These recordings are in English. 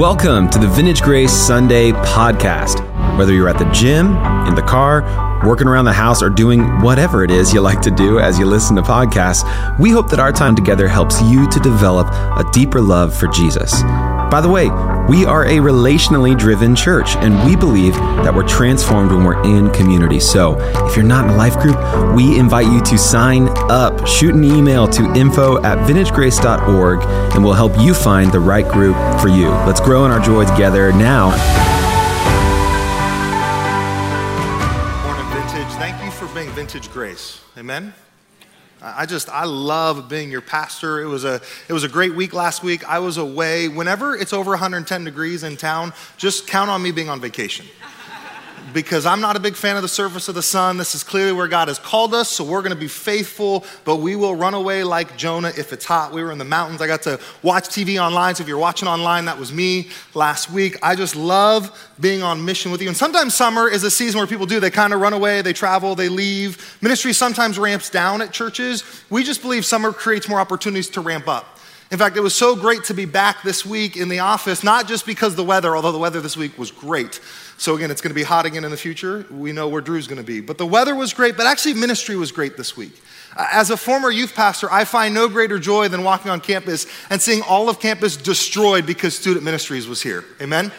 Welcome to the Vintage Grace Sunday podcast. Whether you're at the gym, in the car, working around the house, or doing whatever it is you like to do as you listen to podcasts, we hope that our time together helps you to develop a deeper love for Jesus. By the way, we are a relationally driven church, and we believe that we're transformed when we're in community. So if you're not in a life group, we invite you to sign up. Shoot an email to info@vintagegrace.org, and we'll help you find the right group for you. Let's grow in our joy together now. Morning, Vintage. Thank you for being Vintage Grace. Amen. I love being your pastor. It was a great week last week. I was away. Whenever it's over 110 degrees in town, just count on me being on vacation. Because I'm not a big fan of the surface of the sun. This is clearly where God has called us, so we're going to be faithful, but we will run away like Jonah if it's hot. We were in the mountains. I got to watch TV online, so if you're watching online, that was me last week. I just love being on mission with you. And sometimes summer is a season where people do. They kind of run away, they travel, they leave. Ministry sometimes ramps down at churches. We just believe summer creates more opportunities to ramp up. In fact, it was so great to be back this week in the office, not just because the weather, although the weather this week was great. So again, it's going to be hot again in the future. We know where Drew's going to be. But the weather was great, but actually ministry was great this week. As a former youth pastor, I find no greater joy than walking on campus and seeing all of campus destroyed because student ministries was here. Amen?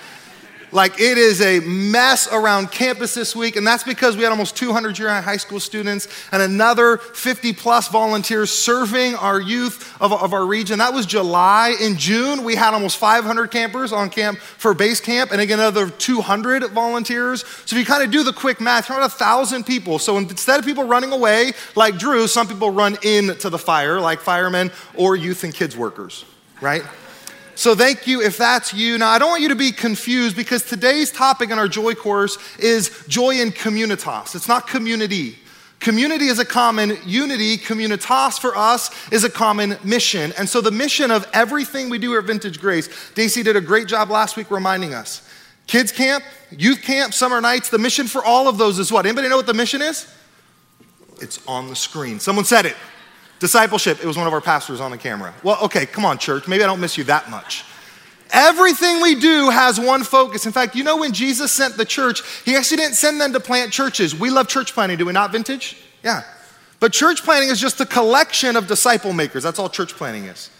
Like, it is a mess around campus this week, and that's because we had almost 200 junior high school students and another 50-plus volunteers serving our youth of our region. That was July. In June, we had almost 500 campers on camp for base camp, and again, another 200 volunteers. So if you kind of do the quick math, you're about 1,000 people. So instead of people running away like Drew, some people run into the fire like firemen or youth and kids workers, right? So thank you if that's you. Now, I don't want you to be confused because today's topic in our joy course is joy in communitas. It's not community. Community is a common unity. Communitas for us is a common mission. And so the mission of everything we do at Vintage Grace, Daisy did a great job last week reminding us. Kids camp, youth camp, summer nights, the mission for all of those is what? Anybody know what the mission is? It's on the screen. Someone said it. Discipleship, it was one of our pastors on the camera. Well, okay, come on, church. Maybe I don't miss you that much. Everything we do has one focus. In fact, you know when Jesus sent the church, he actually didn't send them to plant churches. We love church planting, do we not, Vintage? Yeah. But church planting is just a collection of disciple makers. That's all church planting is.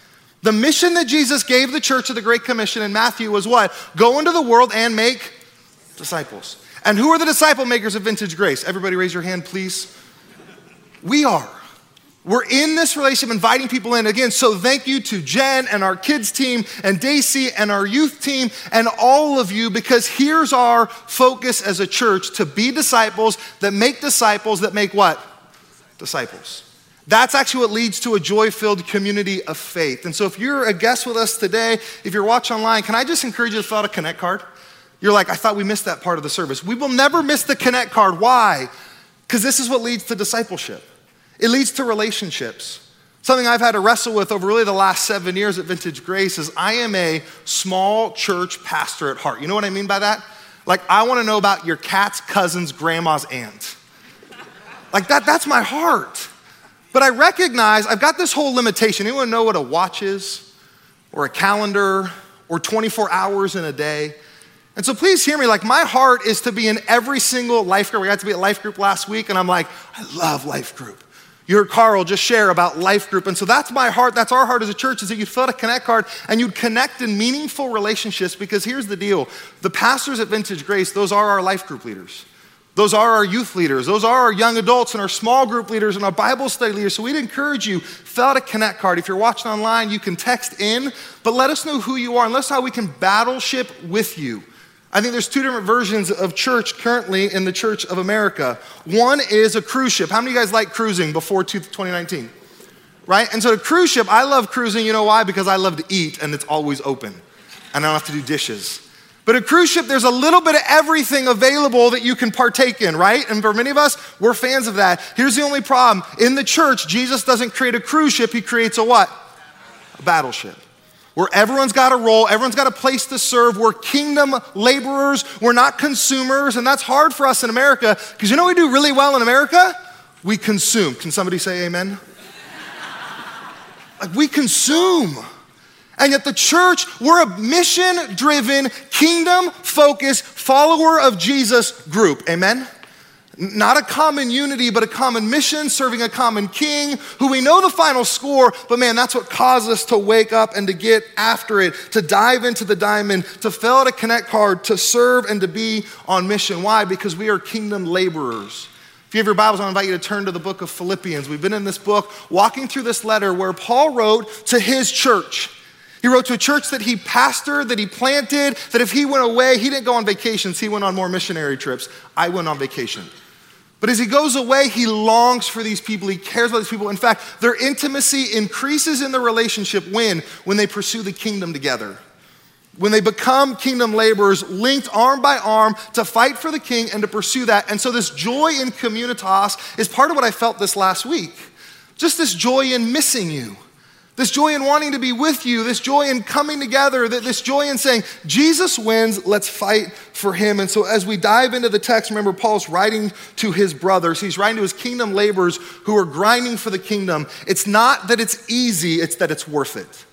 The mission that Jesus gave the church of the Great Commission in Matthew was what? Go into the world and make disciples. And who are the disciple makers of Vintage Grace? Everybody raise your hand, please. We are. We're in this relationship, inviting people in. Again, so thank you to Jen and our kids team and Daisy and our youth team and all of you, because here's our focus as a church: to be disciples that make what? Disciples. That's actually what leads to a joy-filled community of faith. And so if you're a guest with us today, if you're watching online, can I just encourage you to fill out a Connect card? You're like, I thought we missed that part of the service. We will never miss the Connect card. Why? Because this is what leads to discipleship. It leads to relationships. Something I've had to wrestle with over really the last 7 years at Vintage Grace is I am a small church pastor at heart. You know what I mean by that? Like, I want to know about your cat's cousin's grandma's aunt. Like, that's my heart. But I recognize I've got this whole limitation. Anyone know what a watch is? Or a calendar? Or 24 hours in a day? And so please hear me, like, my heart is to be in every single life group. We got to be at life group last week, and I'm like, I love life group. You heard Carl just share about life group. And so that's my heart, that's our heart as a church, is that you'd fill out a Connect card and you'd connect in meaningful relationships, because here's the deal. The pastors at Vintage Grace, those are our life group leaders. Those are our youth leaders. Those are our young adults and our small group leaders and our Bible study leaders. So we'd encourage you, fill out a Connect card. If you're watching online, you can text in, but let us know who you are and let us know how we can battleship with you. I think there's two different versions of church currently in the Church of America. One is a cruise ship. How many of you guys like cruising before 2019? Right? And so the cruise ship, I love cruising. You know why? Because I love to eat and it's always open and I don't have to do dishes. But a cruise ship, there's a little bit of everything available that you can partake in, right? And for many of us, we're fans of that. Here's the only problem. In the church, Jesus doesn't create a cruise ship. He creates a what? A battleship. Where everyone's got a role, everyone's got a place to serve. We're kingdom laborers, we're not consumers, and that's hard for us in America, because you know what we do really well in America? We consume. Can somebody say amen? Like, we consume. And yet the church, we're a mission-driven, kingdom-focused follower of Jesus group, amen? Not a common unity, but a common mission, serving a common king, who we know the final score, but man, that's what caused us to wake up and to get after it, to dive into the diamond, to fill out a connect card, to serve and to be on mission. Why? Because we are kingdom laborers. If you have your Bibles, I invite you to turn to the book of Philippians. We've been in this book, walking through this letter where Paul wrote to his church. He wrote to a church that he pastored, that he planted, that if he went away, he didn't go on vacations, he went on more missionary trips. I went on vacation. But as he goes away, he longs for these people. He cares about these people. In fact, their intimacy increases in their relationship when they pursue the kingdom together. When they become kingdom laborers, linked arm by arm to fight for the king and to pursue that. And so this joy in communitas is part of what I felt this last week. Just this joy in missing you. This joy in wanting to be with you, this joy in coming together, this joy in saying, Jesus wins, let's fight for him. And so as we dive into the text, remember Paul's writing to his brothers. He's writing to his kingdom laborers who are grinding for the kingdom. It's not that it's easy, it's that it's worth it.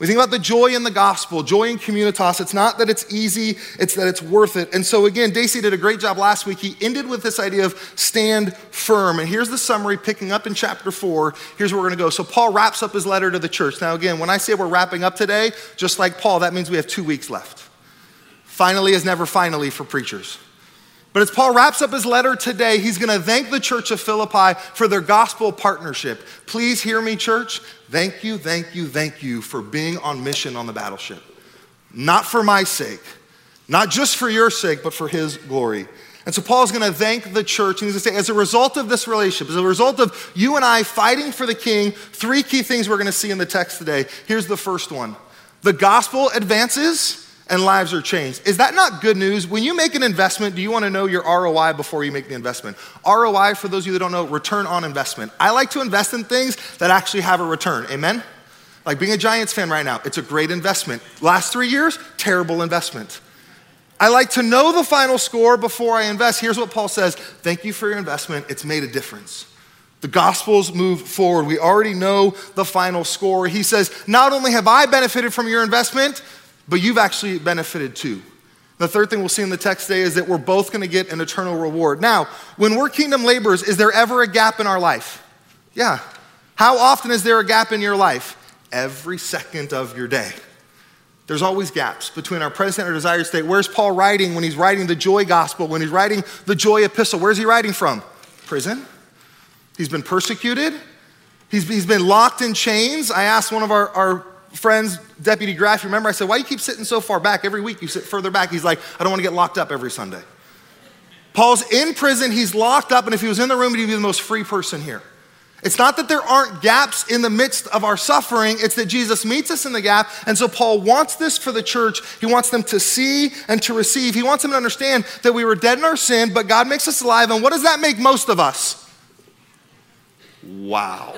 We think about the joy in the gospel, joy in communitas. It's not that it's easy, it's that it's worth it. And so again, Dacey did a great job last week. He ended with this idea of stand firm. And here's the summary, picking up in chapter 4. Here's where we're gonna go. So Paul wraps up his letter to the church. Now again, when I say we're wrapping up today, just like Paul, that means we have 2 weeks left. Finally is never finally for preachers. But as Paul wraps up his letter today, he's gonna thank the church of Philippi for their gospel partnership. Please hear me, church. Thank you, thank you, thank you for being on mission on the battleship. Not for my sake, not just for your sake, but for his glory. And so Paul's gonna thank the church, and he's gonna say, as a result of this relationship, as a result of you and I fighting for the king, 3 key things we're gonna see in the text today. Here's the first one. The gospel advances, and lives are changed. Is that not good news? When you make an investment, do you wanna know your ROI before you make the investment? ROI, for those of you that don't know, return on investment. I like to invest in things that actually have a return, amen? Like being a Giants fan right now, it's a great investment. Last 3 years, terrible investment. I like to know the final score before I invest. Here's what Paul says, thank you for your investment, it's made a difference. The gospels move forward. We already know the final score. He says, not only have I benefited from your investment, but you've actually benefited too. The third thing we'll see in the text today is that we're both gonna get an eternal reward. Now, when we're kingdom laborers, is there ever a gap in our life? Yeah. How often is there a gap in your life? Every second of your day. There's always gaps between our present and our desired state. Where's Paul writing when he's writing the joy gospel, when he's writing the joy epistle? Where's he writing from? Prison. He's been persecuted. He's been locked in chains. I asked one of our friends, Deputy Graff, remember I said, why you keep sitting so far back? Every week you sit further back. He's like, I don't want to get locked up every Sunday. Paul's in prison, he's locked up, and if he was in the room, he'd be the most free person here. It's not that there aren't gaps in the midst of our suffering, it's that Jesus meets us in the gap, and so Paul wants this for the church. He wants them to see and to receive. He wants them to understand that we were dead in our sin, but God makes us alive, and what does that make most of us? Wow.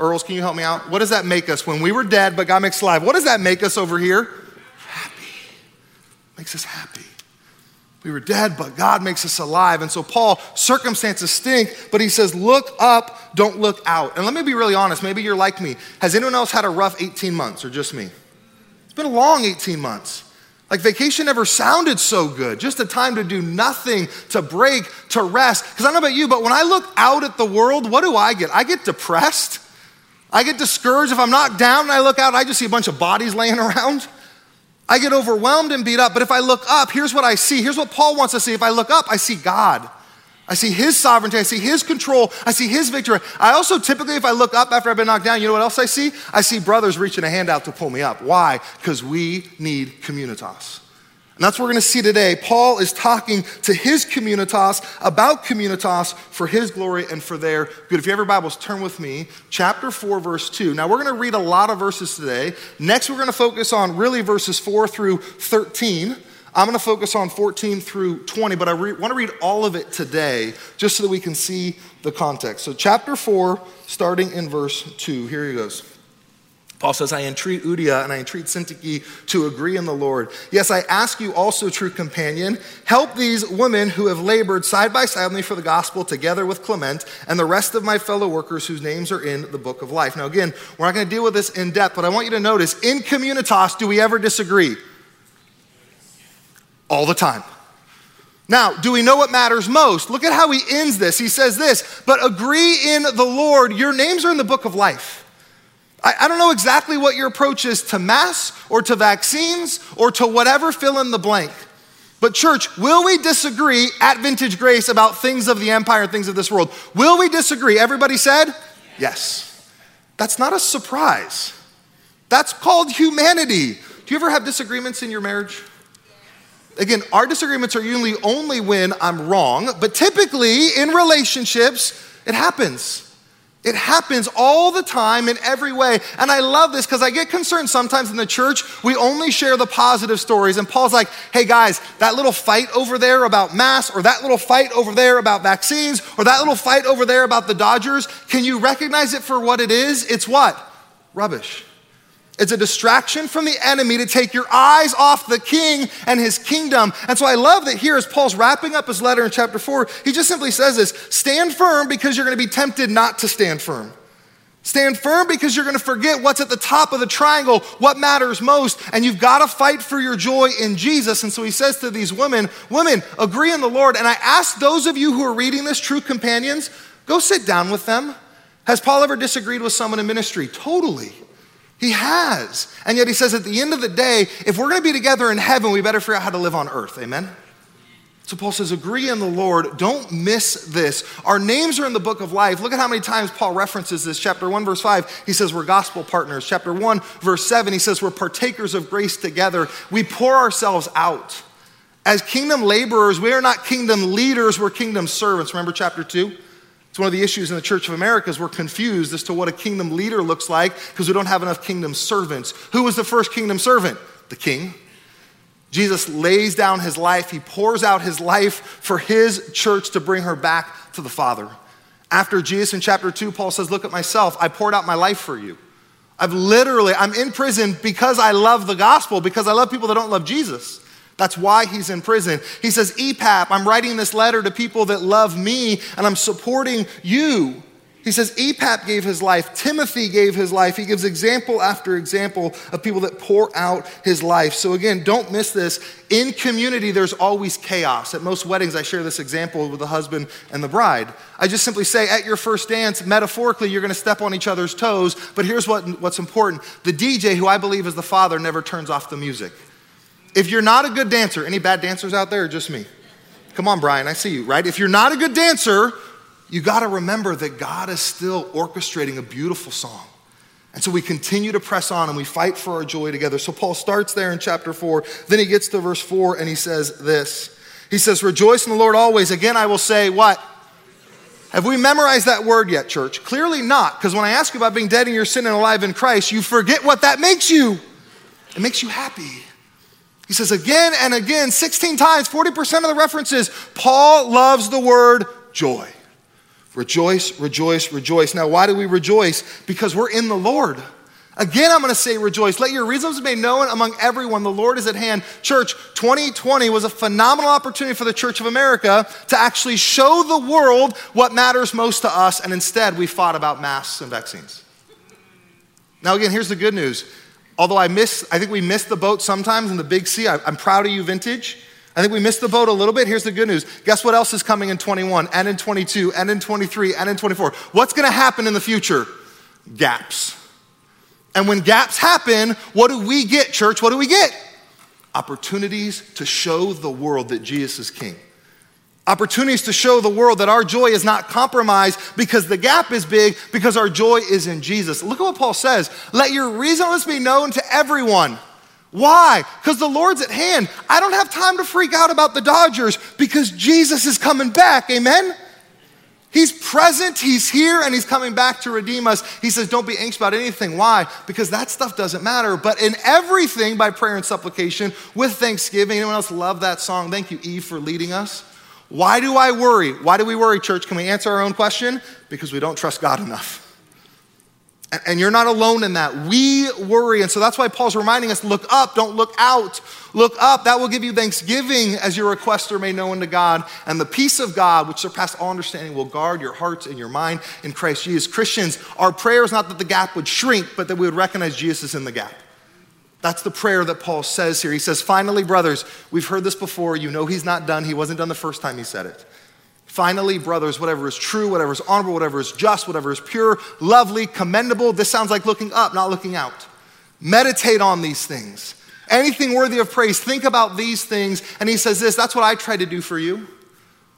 Earls, can you help me out? What does that make us when we were dead, but God makes us alive? What does that make us over here? Happy. Makes us happy. We were dead, but God makes us alive. And so Paul, circumstances stink, but he says, look up, don't look out. And let me be really honest, maybe you're like me. Has anyone else had a rough 18 months or just me? It's been a long 18 months. Like vacation never sounded so good. Just a time to do nothing, to break, to rest. Because I don't know about you, but when I look out at the world, what do I get? I get depressed. I get discouraged. If I'm knocked down and I look out, I just see a bunch of bodies laying around. I get overwhelmed and beat up. But if I look up, here's what I see. Here's what Paul wants to see. If I look up, I see God. I see his sovereignty. I see his control. I see his victory. I also typically, if I look up after I've been knocked down, you know what else I see? I see brothers reaching a hand out to pull me up. Why? Because we need communitas. And that's what we're gonna see today. Paul is talking to his communitas about communitas for his glory and for their good. If you have your Bibles, turn with me, chapter 4, verse 2. Now we're gonna read a lot of verses today. Next, we're gonna focus on really verses 4 through 13. I'm gonna focus on 14 through 20, but I wanna read all of it today just so that we can see the context. So chapter 4, starting in verse 2, here he goes. Paul says, I entreat Euodia and I entreat Syntyche to agree in the Lord. Yes, I ask you also, true companion, help these women who have labored side by side with me for the gospel together with Clement and the rest of my fellow workers whose names are in the book of life. Now again, we're not going to deal with this in depth, but I want you to notice, in communitas, do we ever disagree? All the time. Now, do we know what matters most? Look at how he ends this. He says this, but agree in the Lord, your names are in the book of life. I don't know exactly what your approach is to mass or to vaccines or to whatever, fill in the blank. But church, will we disagree at Vintage Grace about things of the empire, things of this world? Will we disagree? Everybody said? Yes. That's not a surprise. That's called humanity. Do you ever have disagreements in your marriage? Again, our disagreements are usually only when I'm wrong, but typically in relationships, it happens. It happens all the time in every way. And I love this because I get concerned sometimes in the church, we only share the positive stories. And Paul's like, hey guys, that little fight over there about mass, or that little fight over there about vaccines, or that little fight over there about the Dodgers, can you recognize it for what it is? It's what? Rubbish. It's a distraction from the enemy to take your eyes off the king and his kingdom. And so I love that here as Paul's wrapping up his letter in chapter 4, he just simply says this, stand firm because you're going to be tempted not to stand firm. Stand firm because you're going to forget what's at the top of the triangle, what matters most, and you've got to fight for your joy in Jesus. And so he says to these women, women, agree in the Lord. And I ask those of you who are reading this, true companions, go sit down with them. Has Paul ever disagreed with someone in ministry? Totally. He has. And yet he says at the end of the day, if we're going to be together in heaven, we better figure out how to live on earth. Amen? So Paul says, agree in the Lord. Don't miss this. Our names are in the book of life. Look at how many times Paul references this. Chapter 1, verse 5, he says we're gospel partners. Chapter 1, verse 7, he says we're partakers of grace together. We pour ourselves out. As kingdom laborers, we are not kingdom leaders, we're kingdom servants. Remember chapter 2? It's one of the issues in the Church of America is we're confused as to what a kingdom leader looks like because we don't have enough kingdom servants. Who was the first kingdom servant? The king. Jesus lays down his life. He pours out his life for his church to bring her back to the Father. After Jesus in chapter 2, Paul says, look at myself. I poured out my life for you. I'm in prison because I love the gospel, because I love people that don't love Jesus. That's why he's in prison. He says, EPAP, I'm writing this letter to people that love me and I'm supporting you. He says, EPAP gave his life. Timothy gave his life. He gives example after example of people that pour out his life. So again, don't miss this. In community, there's always chaos. At most weddings, I share this example with the husband and the bride. I just simply say, at your first dance, metaphorically, you're gonna step on each other's toes, but here's what's important. The DJ, who I believe is the Father, never turns off the music. If you're not a good dancer, any bad dancers out there or just me? Come on, Brian, I see you, right? If you're not a good dancer, you gotta remember that God is still orchestrating a beautiful song. And so we continue to press on and we fight for our joy together. So Paul starts there in chapter 4, then he gets to verse 4 and he says this. He says, rejoice in the Lord always. Again, I will say what? Have we memorized that word yet, church? Clearly not, because when I ask you about being dead in your sin and alive in Christ, you forget what that makes you. It makes you happy. He says again and again, 16 times, 40% of the references, Paul loves the word joy. Rejoice, rejoice, rejoice. Now, why do we rejoice? Because we're in the Lord. Again, I'm gonna say rejoice. Let your reasons be known among everyone. The Lord is at hand. Church, 2020 was a phenomenal opportunity for the Church of America to actually show the world what matters most to us, and instead we fought about masks and vaccines. Now again, here's the good news. Although I think we miss the boat sometimes in the Big C. I'm proud of you, Vintage. I think we missed the boat a little bit. Here's the good news. Guess what else is coming in 21 and in 22 and in 23 and in 24? What's gonna happen in the future? Gaps. And when gaps happen, what do we get, church? What do we get? Opportunities to show the world that Jesus is king. Opportunities to show the world that our joy is not compromised because the gap is big, because our joy is in Jesus. Look at what Paul says. Let your reasonableness be known to everyone. Why? Because the Lord's at hand. I don't have time to freak out about the Dodgers because Jesus is coming back, amen? He's present, he's here, and he's coming back to redeem us. He says, don't be anxious about anything. Why? Because that stuff doesn't matter. But in everything, by prayer and supplication, with thanksgiving. Anyone else love that song? Thank you, Eve, for leading us. Why do I worry? Why do we worry, church? Can we answer our own question? Because we don't trust God enough. And you're not alone in that. We worry. And so that's why Paul's reminding us, look up, don't look out. Look up, that will give you thanksgiving as your requests are made known to God. And the peace of God, which surpasses all understanding, will guard your hearts and your mind in Christ Jesus. Christians, our prayer is not that the gap would shrink, but that we would recognize Jesus is in the gap. That's the prayer that Paul says here. He says, finally, brothers, we've heard this before. You know he's not done. He wasn't done the first time he said it. Finally, brothers, whatever is true, whatever is honorable, whatever is just, whatever is pure, lovely, commendable. This sounds like looking up, not looking out. Meditate on these things. Anything worthy of praise, think about these things. And he says this, that's what I try to do for you.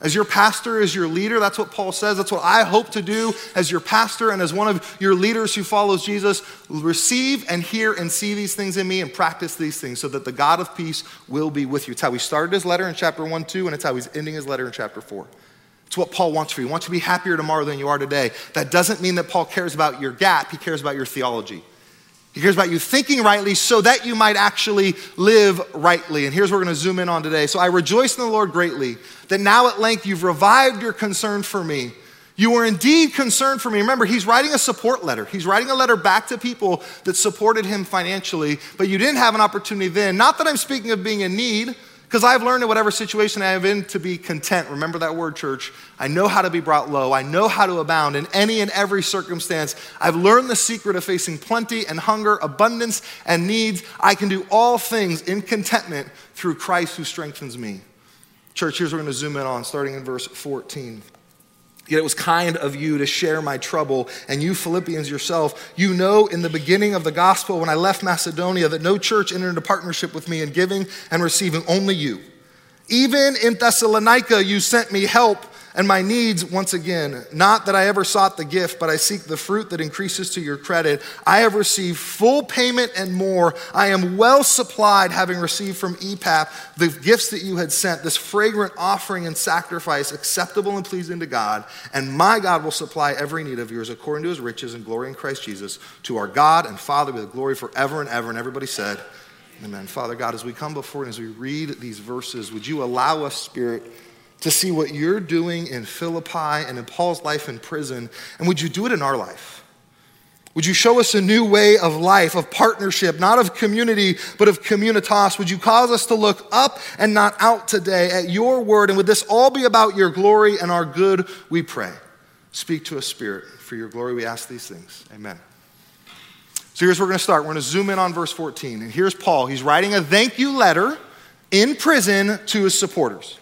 As your pastor, as your leader, that's what Paul says. That's what I hope to do as your pastor and as one of your leaders who follows Jesus. Receive and hear and see these things in me and practice these things so that the God of peace will be with you. It's how he started his letter in chapter 1, 2, and it's how he's ending his letter in chapter 4. It's what Paul wants for you. He wants you to be happier tomorrow than you are today. That doesn't mean that Paul cares about your gap. He cares about your theology. He cares about you thinking rightly so that you might actually live rightly. And here's what we're going to zoom in on today. So I rejoice in the Lord greatly that now at length you've revived your concern for me. You were indeed concerned for me. Remember, he's writing a support letter. He's writing a letter back to people that supported him financially, but you didn't have an opportunity then. Not that I'm speaking of being in need, because I've learned in whatever situation I am in to be content. Remember that word, church. I know how to be brought low. I know how to abound in any and every circumstance. I've learned the secret of facing plenty and hunger, abundance and needs. I can do all things in contentment through Christ who strengthens me. Church, here's what we're going to zoom in on, starting in verse 14. Yet it was kind of you to share my trouble, and you Philippians yourself, you know in the beginning of the gospel when I left Macedonia that no church entered into partnership with me in giving and receiving, only you. Even in Thessalonica you sent me help and my needs once again. Not that I ever sought the gift, but I seek the fruit that increases to your credit. I have received full payment and more. I am well supplied, having received from EPAP the gifts that you had sent, this fragrant offering and sacrifice, acceptable and pleasing to God. And my God will supply every need of yours according to his riches and glory in Christ Jesus. To our God and Father be the glory forever and ever. And everybody said, amen. Father God, as we come before and as we read these verses, would you allow us, Spirit, to see what you're doing in Philippi and in Paul's life in prison, and would you do it in our life? Would you show us a new way of life, of partnership, not of community, but of communitas? Would you cause us to look up and not out today at your word, and would this all be about your glory and our good, we pray. Speak to us, Spirit. For your glory we ask these things. Amen. So here's where we're going to start. We're going to zoom in on verse 14, and here's Paul. He's writing a thank you letter in prison to his supporters.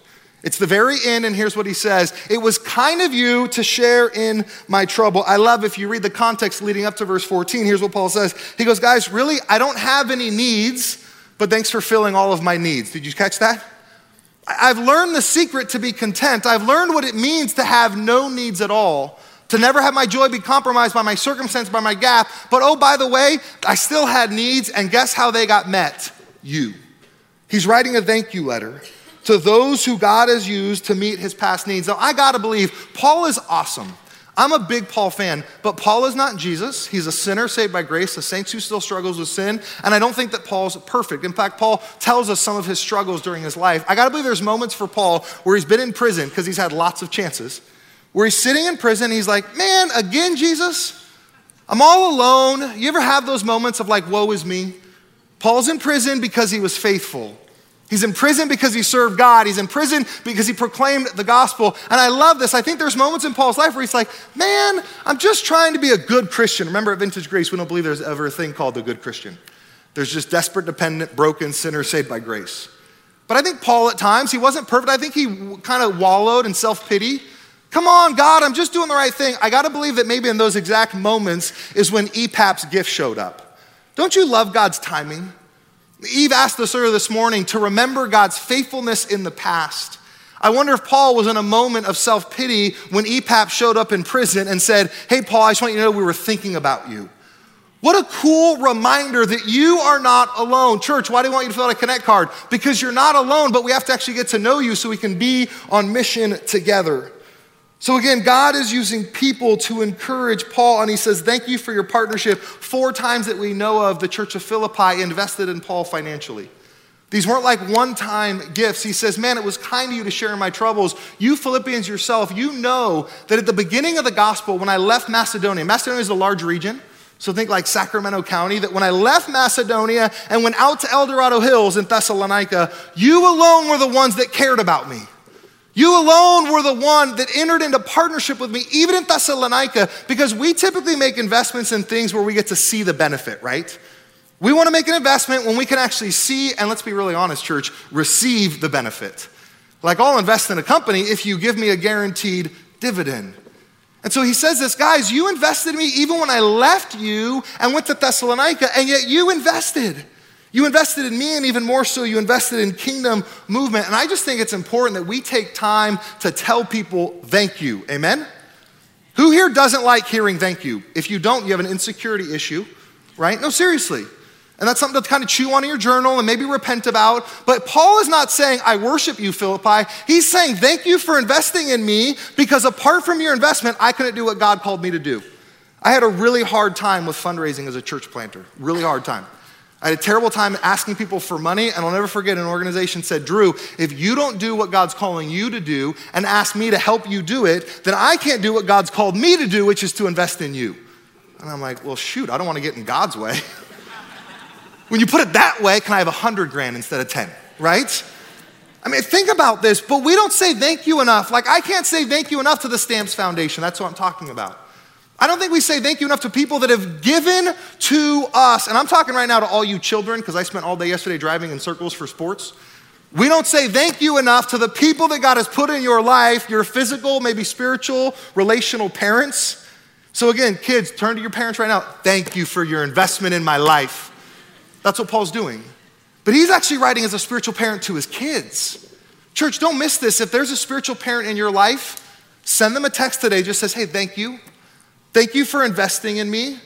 It's the very end, and here's what he says. It was kind of you to share in my trouble. I love if you read the context leading up to verse 14. Here's what Paul says. He goes, guys, really, I don't have any needs, but thanks for filling all of my needs. Did you catch that? I've learned the secret to be content. I've learned what it means to have no needs at all, to never have my joy be compromised by my circumstance, by my gap. But oh, by the way, I still had needs, and guess how they got met? You. He's writing a thank you letter to those who God has used to meet his past needs. Now, I gotta believe, Paul is awesome. I'm a big Paul fan, but Paul is not Jesus. He's a sinner saved by grace, a saint who still struggles with sin, and I don't think that Paul's perfect. In fact, Paul tells us some of his struggles during his life. I gotta believe there's moments for Paul where he's been in prison, because he's had lots of chances, where he's sitting in prison, he's like, man, again, Jesus? I'm all alone. You ever have those moments of like, woe is me? Paul's in prison because he was faithful. He's in prison because he served God. He's in prison because he proclaimed the gospel. And I love this. I think there's moments in Paul's life where he's like, man, I'm just trying to be a good Christian. Remember at Vintage Grace, we don't believe there's ever a thing called the good Christian. There's just desperate, dependent, broken sinners saved by grace. But I think Paul at times, he wasn't perfect. I think he kind of wallowed in self-pity. Come on, God, I'm just doing the right thing. I got to believe that maybe in those exact moments is when EPAP's gift showed up. Don't you love God's timing? Eve asked us earlier this morning to remember God's faithfulness in the past. I wonder if Paul was in a moment of self-pity when EPAP showed up in prison and said, hey, Paul, I just want you to know we were thinking about you. What a cool reminder that you are not alone. Church, why do we want you to fill out a Connect card? Because you're not alone, but we have to actually get to know you so we can be on mission together. So again, God is using people to encourage Paul, and he says, thank you for your partnership. 4 times that we know of, the church of Philippi invested in Paul financially. These weren't like one-time gifts. He says, man, it was kind of you to share in my troubles. You Philippians yourself, you know that at the beginning of the gospel, when I left Macedonia is a large region. So think like Sacramento County, that when I left Macedonia and went out to El Dorado Hills in Thessalonica, you alone were the ones that cared about me. You alone were the one that entered into partnership with me, even in Thessalonica, because we typically make investments in things where we get to see the benefit, right? We want to make an investment when we can actually see, and let's be really honest, church, receive the benefit. Like, I'll invest in a company if you give me a guaranteed dividend. And so he says this, guys, you invested in me even when I left you and went to Thessalonica, and yet you invested. You invested in me, and even more so, you invested in kingdom movement. And I just think it's important that we take time to tell people thank you, amen? Who here doesn't like hearing thank you? If you don't, you have an insecurity issue, right? No, seriously. And that's something to kind of chew on in your journal and maybe repent about. But Paul is not saying, I worship you, Philippi. He's saying, thank you for investing in me, because apart from your investment, I couldn't do what God called me to do. I had a really hard time with fundraising as a church planter, really hard time. I had a terrible time asking people for money, and I'll never forget an organization said, Drew, if you don't do what God's calling you to do and ask me to help you do it, then I can't do what God's called me to do, which is to invest in you. And I'm like, well, shoot, I don't want to get in God's way. When you put it that way, can I have 100 grand instead of 10, right? I mean, think about this, but we don't say thank you enough. Like, I can't say thank you enough to the Stamps Foundation. That's what I'm talking about. I don't think we say thank you enough to people that have given to us. And I'm talking right now to all you children, because I spent all day yesterday driving in circles for sports. We don't say thank you enough to the people that God has put in your life, your physical, maybe spiritual, relational parents. So again, kids, turn to your parents right now. Thank you for your investment in my life. That's what Paul's doing. But he's actually writing as a spiritual parent to his kids. Church, don't miss this. If there's a spiritual parent in your life, send them a text today. Just says, hey, thank you. Thank you for investing in me.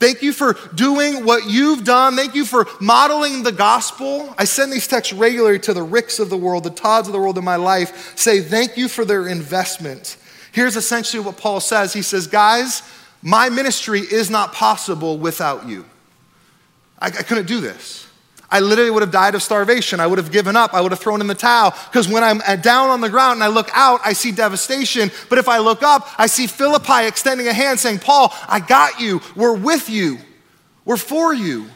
Thank you for doing what you've done. Thank you for modeling the gospel. I send these texts regularly to the Ricks of the world, the Todds of the world in my life. Say thank you for their investment. Here's essentially what Paul says. He says, guys, my ministry is not possible without you. I couldn't do this. I literally would have died of starvation. I would have given up. I would have thrown in the towel. Because when I'm down on the ground and I look out, I see devastation. But if I look up, I see Philippi extending a hand saying, Paul, I got you. We're with you. We're for you.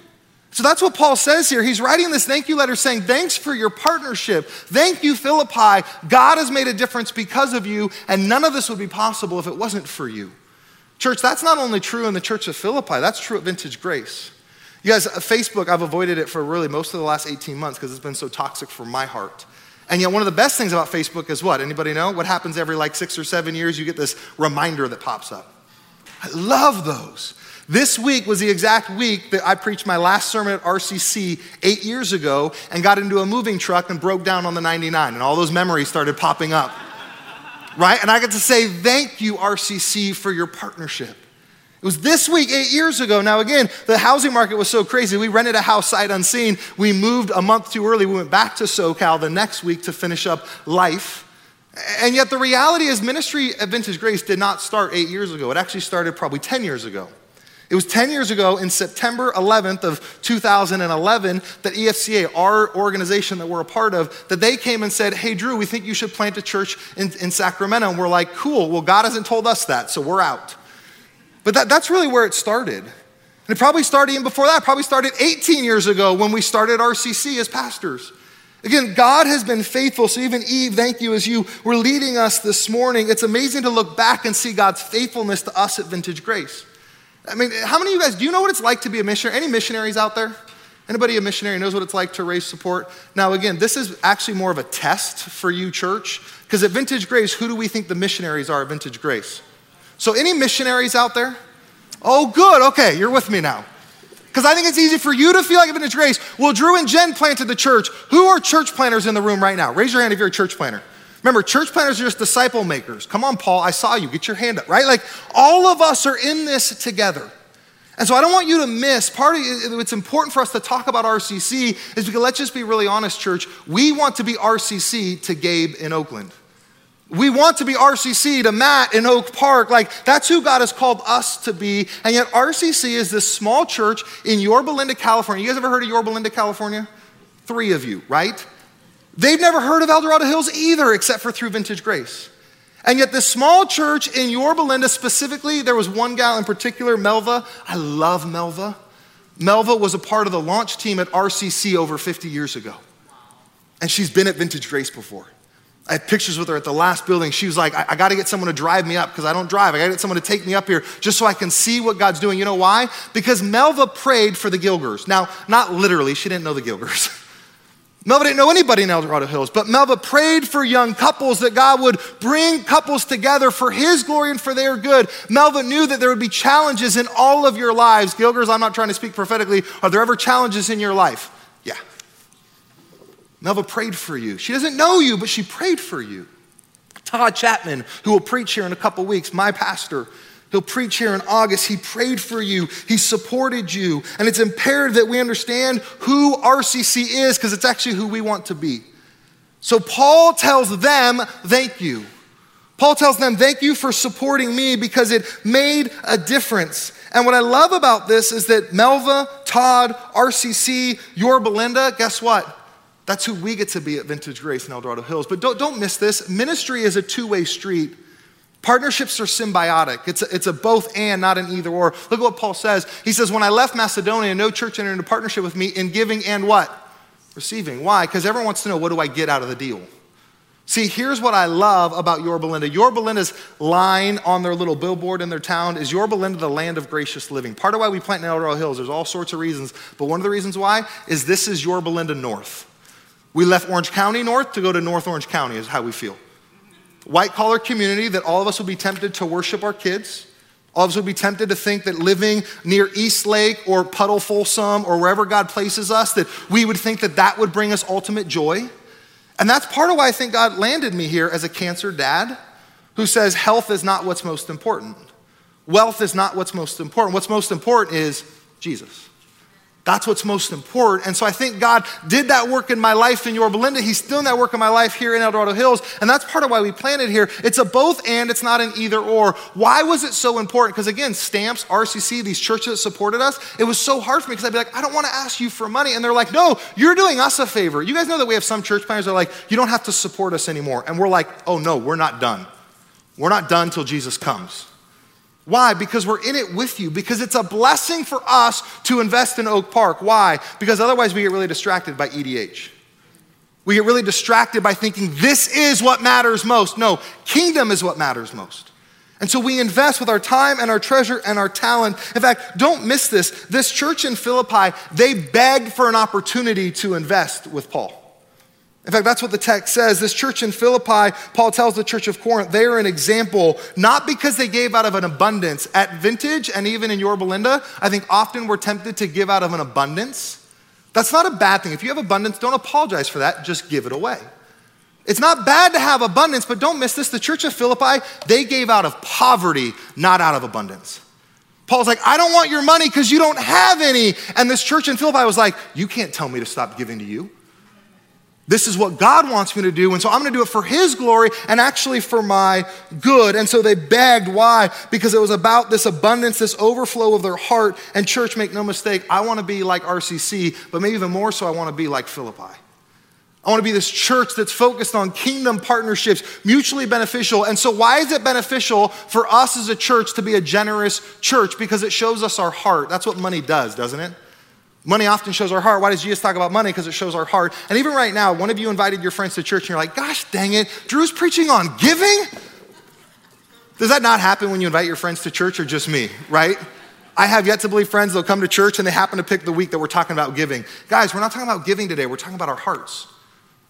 So that's what Paul says here. He's writing this thank you letter saying, thanks for your partnership. Thank you, Philippi. God has made a difference because of you. And none of this would be possible if it wasn't for you. Church, that's not only true in the church of Philippi. That's true at Vintage Grace. You guys, Facebook, I've avoided it for really most of the last 18 months because it's been so toxic for my heart. And yet one of the best things about Facebook is what? Anybody know? What happens every like 6 or 7 years? You get this reminder that pops up. I love those. This week was the exact week that I preached my last sermon at RCC 8 years ago and got into a moving truck and broke down on the 99, and all those memories started popping up, right? And I get to say, thank you, RCC, for your partnership. It was this week, 8 years ago. Now again, the housing market was so crazy. We rented a house sight unseen. We moved a month too early. We went back to SoCal the next week to finish up life. And yet the reality is ministry at Vintage Grace did not start 8 years ago. It actually started probably 10 years ago. It was 10 years ago in September 11th of 2011 that EFCA, our organization that we're a part of, that they came and said, hey, Drew, we think you should plant a church in Sacramento. And we're like, cool, well, God hasn't told us that, so we're out. But that's really where it started. And it probably started even before that. It probably started 18 years ago when we started RCC as pastors. Again, God has been faithful. So even Eve, thank you as you were leading us this morning. It's amazing to look back and see God's faithfulness to us at Vintage Grace. I mean, how many of you guys, do you know what it's like to be a missionary? Any missionaries out there? Anybody a missionary knows what it's like to raise support? Now again, this is actually more of a test for you, church. Because at Vintage Grace, who do we think the missionaries are at Vintage Grace? So any missionaries out there? Oh, good. Okay, you're with me now. Because I think it's easy for you to feel like Vintage Grace. Well, Drew and Jen planted the church. Who are church planters in the room right now? Raise your hand if you're a church planter. Remember, church planters are just disciple makers. Come on, Paul, I saw you. Get your hand up, right? Like, all of us are in this together. And so I don't want you to miss, part of it's important for us to talk about RCC is because let's just be really honest, church. We want to be RCC to Gabe in Oakland. We want to be RCC to Matt in Oak Park. Like, that's who God has called us to be. And yet RCC is this small church in Yorba Linda, California. You guys ever heard of Yorba Linda, California? 3 of you, right? They've never heard of El Dorado Hills either, except for through Vintage Grace. And yet this small church in Yorba Linda specifically, there was one gal in particular, Melva. I love Melva. Melva was a part of the launch team at RCC over 50 years ago. And she's been at Vintage Grace before. I had pictures with her at the last building. She was like, I gotta get someone to drive me up because I don't drive. I gotta get someone to take me up here just so I can see what God's doing. You know why? Because Melva prayed for the Gilgers. Now, not literally, she didn't know the Gilgers. Melva didn't know anybody in El Dorado Hills, but Melva prayed for young couples that God would bring couples together for his glory and for their good. Melva knew that there would be challenges in all of your lives. Gilgers, I'm not trying to speak prophetically. Are there ever challenges in your life? Yeah. Melva prayed for you. She doesn't know you, but she prayed for you. Todd Chapman, who will preach here in a couple weeks, my pastor, he'll preach here in August. He prayed for you. He supported you. And it's imperative that we understand who RCC is because it's actually who we want to be. So Paul tells them, thank you. Paul tells them, thank you for supporting me because it made a difference. And what I love about this is that Melva, Todd, RCC, Yorba Linda, guess what? That's who we get to be at Vintage Grace in El Dorado Hills. But don't miss this. Ministry is a two-way street. Partnerships are symbiotic. It's a both and, not an either or. Look at what Paul says. He says, when I left Macedonia, no church entered into partnership with me in giving and what? Receiving. Why? Because everyone wants to know, what do I get out of the deal? See, here's what I love about Yorba Linda. Yorba Linda's line on their little billboard in their town is Yorba Linda, the land of gracious living. Part of why we plant in El Dorado Hills, there's all sorts of reasons. But one of the reasons why is this is Yorba Linda North. We left Orange County North to go to North Orange County is how we feel. White-collar community that all of us would be tempted to worship our kids. All of us would be tempted to think that living near East Lake or Puddle Folsom or wherever God places us, that we would think that that would bring us ultimate joy. And that's part of why I think God landed me here as a cancer dad who says health is not what's most important. Wealth is not what's most important. What's most important is Jesus. That's what's most important. And so I think God did that work in my life in Yorba Linda. He's doing that work in my life here in El Dorado Hills. And that's part of why we planted here. It's a both and, it's not an either or. Why was it so important? Because again, Stamps, RCC, these churches that supported us, it was so hard for me because I'd be like, I don't want to ask you for money. And they're like, no, you're doing us a favor. You guys know that we have some church planners that are like, you don't have to support us anymore. And we're like, oh no, we're not done. We're not done till Jesus comes. Why? Because we're in it with you. Because it's a blessing for us to invest in Oak Park. Why? Because otherwise we get really distracted by EDH. We get really distracted by thinking this is what matters most. No, kingdom is what matters most. And so we invest with our time and our treasure and our talent. In fact, don't miss this. This church in Philippi, they begged for an opportunity to invest with Paul. In fact, that's what the text says. This church in Philippi, Paul tells the church of Corinth, they are an example, not because they gave out of an abundance. At Vintage and even in Yorba Linda, I think often we're tempted to give out of an abundance. That's not a bad thing. If you have abundance, don't apologize for that. Just give it away. It's not bad to have abundance, but don't miss this. The church of Philippi, they gave out of poverty, not out of abundance. Paul's like, I don't want your money because you don't have any. And this church in Philippi was like, you can't tell me to stop giving to you. This is what God wants me to do, and so I'm going to do it for his glory and actually for my good. And so they begged. Why? Because it was about this abundance, this overflow of their heart. And church, make no mistake, I want to be like RCC, but maybe even more so, I want to be like Philippi. I want to be this church that's focused on kingdom partnerships, mutually beneficial. And so why is it beneficial for us as a church to be a generous church? Because it shows us our heart. That's what money does, doesn't it? Money often shows our heart. Why does Jesus talk about money? Because it shows our heart. And even right now, one of you invited your friends to church and you're like, gosh, dang it, Drew's preaching on giving? Does that not happen when you invite your friends to church or just me, right? I have yet to believe friends, they'll come to church and they happen to pick the week that we're talking about giving. Guys, we're not talking about giving today. We're talking about our hearts.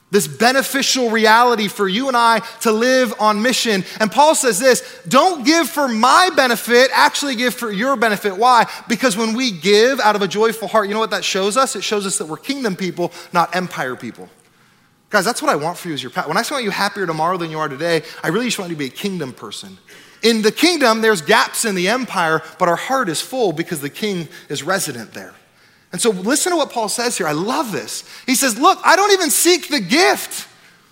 This beneficial reality for you and I to live on mission. And Paul says this, don't give for my benefit, actually give for your benefit. Why? Because when we give out of a joyful heart, you know what that shows us? It shows us that we're kingdom people, not empire people. Guys, that's what I want for you as your pastor. When I say I want you happier tomorrow than you are today, I really just want you to be a kingdom person. In the kingdom, there's gaps in the empire, but our heart is full because the king is resident there. And so listen to what Paul says here. I love this. He says, look, I don't even seek the gift.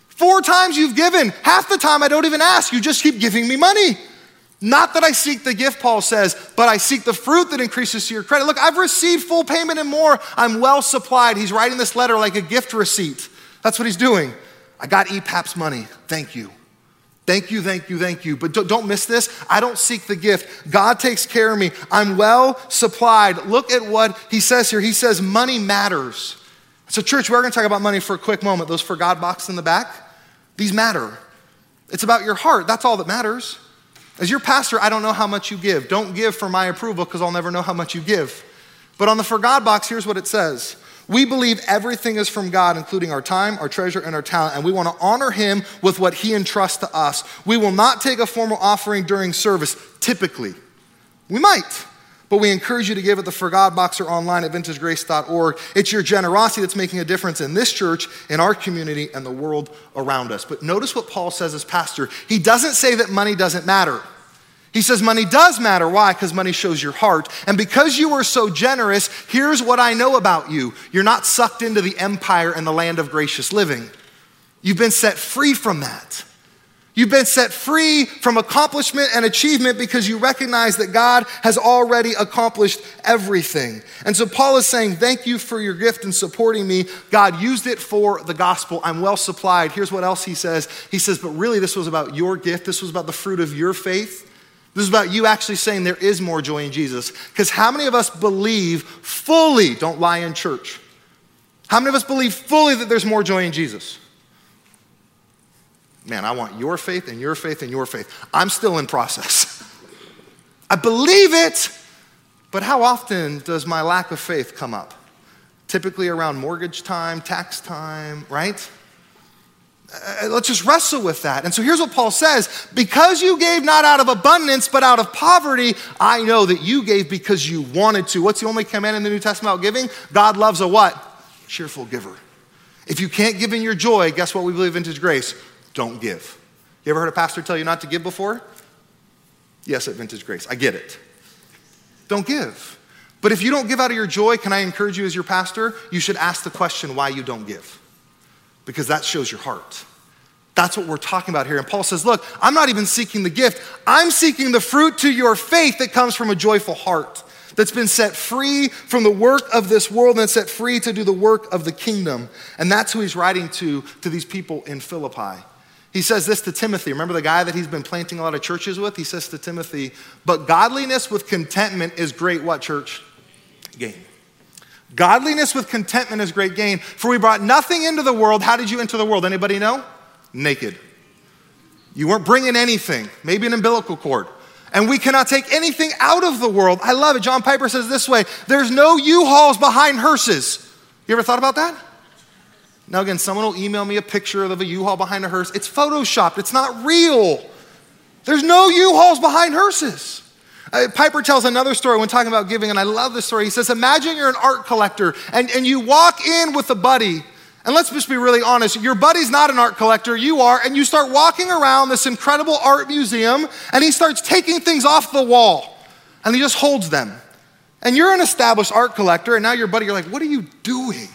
4 times you've given. Half the time I don't even ask. You just keep giving me money. Not that I seek the gift, Paul says, but I seek the fruit that increases to your credit. Look, I've received full payment and more. I'm well supplied. He's writing this letter like a gift receipt. That's what he's doing. I got EPAP's money. Thank you. Thank you, thank you, thank you. But don't miss this. I don't seek the gift. God takes care of me. I'm well supplied. Look at what he says here. He says money matters. So church, we're gonna talk about money for a quick moment. Those for God boxes in the back, these matter. It's about your heart. That's all that matters. As your pastor, I don't know how much you give. Don't give for my approval because I'll never know how much you give. But on the for God box, here's what it says. We believe everything is from God, including our time, our treasure, and our talent, and we want to honor him with what he entrusts to us. We will not take a formal offering during service, typically. We might, but we encourage you to give at the For God box or online at vintagegrace.org. It's your generosity that's making a difference in this church, in our community, and the world around us. But notice what Paul says as pastor. He doesn't say that money doesn't matter. He says money does matter. Why? Because money shows your heart. And because you are so generous, here's what I know about you. You're not sucked into the empire and the land of gracious living. You've been set free from that. You've been set free from accomplishment and achievement because you recognize that God has already accomplished everything. And so Paul is saying, thank you for your gift and supporting me. God used it for the gospel. I'm well supplied. Here's what else he says. He says, but really this was about your gift. This was about the fruit of your faith. This is about you actually saying there is more joy in Jesus. Because how many of us believe fully, don't lie in church, how many of us believe fully that there's more joy in Jesus? Man, I want your faith and your faith and your faith. I'm still in process. I believe it, but how often does my lack of faith come up? Typically around mortgage time, tax time, right? Let's just wrestle with that. And so here's what Paul says. Because you gave not out of abundance, but out of poverty, I know that you gave because you wanted to. What's the only command in the New Testament about giving? God loves a what? Cheerful giver. If you can't give in your joy, guess what we believe in Vintage Grace? Don't give. You ever heard a pastor tell you not to give before? Yes, at Vintage Grace. I get it. Don't give. But if you don't give out of your joy, can I encourage you as your pastor? You should ask the question why you don't give. Because that shows your heart. That's what we're talking about here. And Paul says, look, I'm not even seeking the gift. I'm seeking the fruit to your faith that comes from a joyful heart that's been set free from the work of this world and set free to do the work of the kingdom. And that's who he's writing to these people in Philippi. He says this to Timothy. Remember the guy that he's been planting a lot of churches with? He says to Timothy, but godliness with contentment is great what, church? Gain. Godliness with contentment is great gain. For we brought nothing into the world. How did you enter the world? Anybody know? Naked. You weren't bringing anything, maybe an umbilical cord. And we cannot take anything out of the world. I love it. John Piper says this way, there's no U-Hauls behind hearses. You ever thought about that? Now again, someone will email me a picture of a U-Haul behind a hearse. It's Photoshopped. It's not real. There's no U-Hauls behind hearses. Piper tells another story when talking about giving, and I love this story. He says, imagine you're an art collector and you walk in with a buddy. And let's just be really honest. Your buddy's not an art collector. You are. And you start walking around this incredible art museum, and he starts taking things off the wall, and he just holds them. And you're an established art collector, and now your buddy, you're like, what are you doing?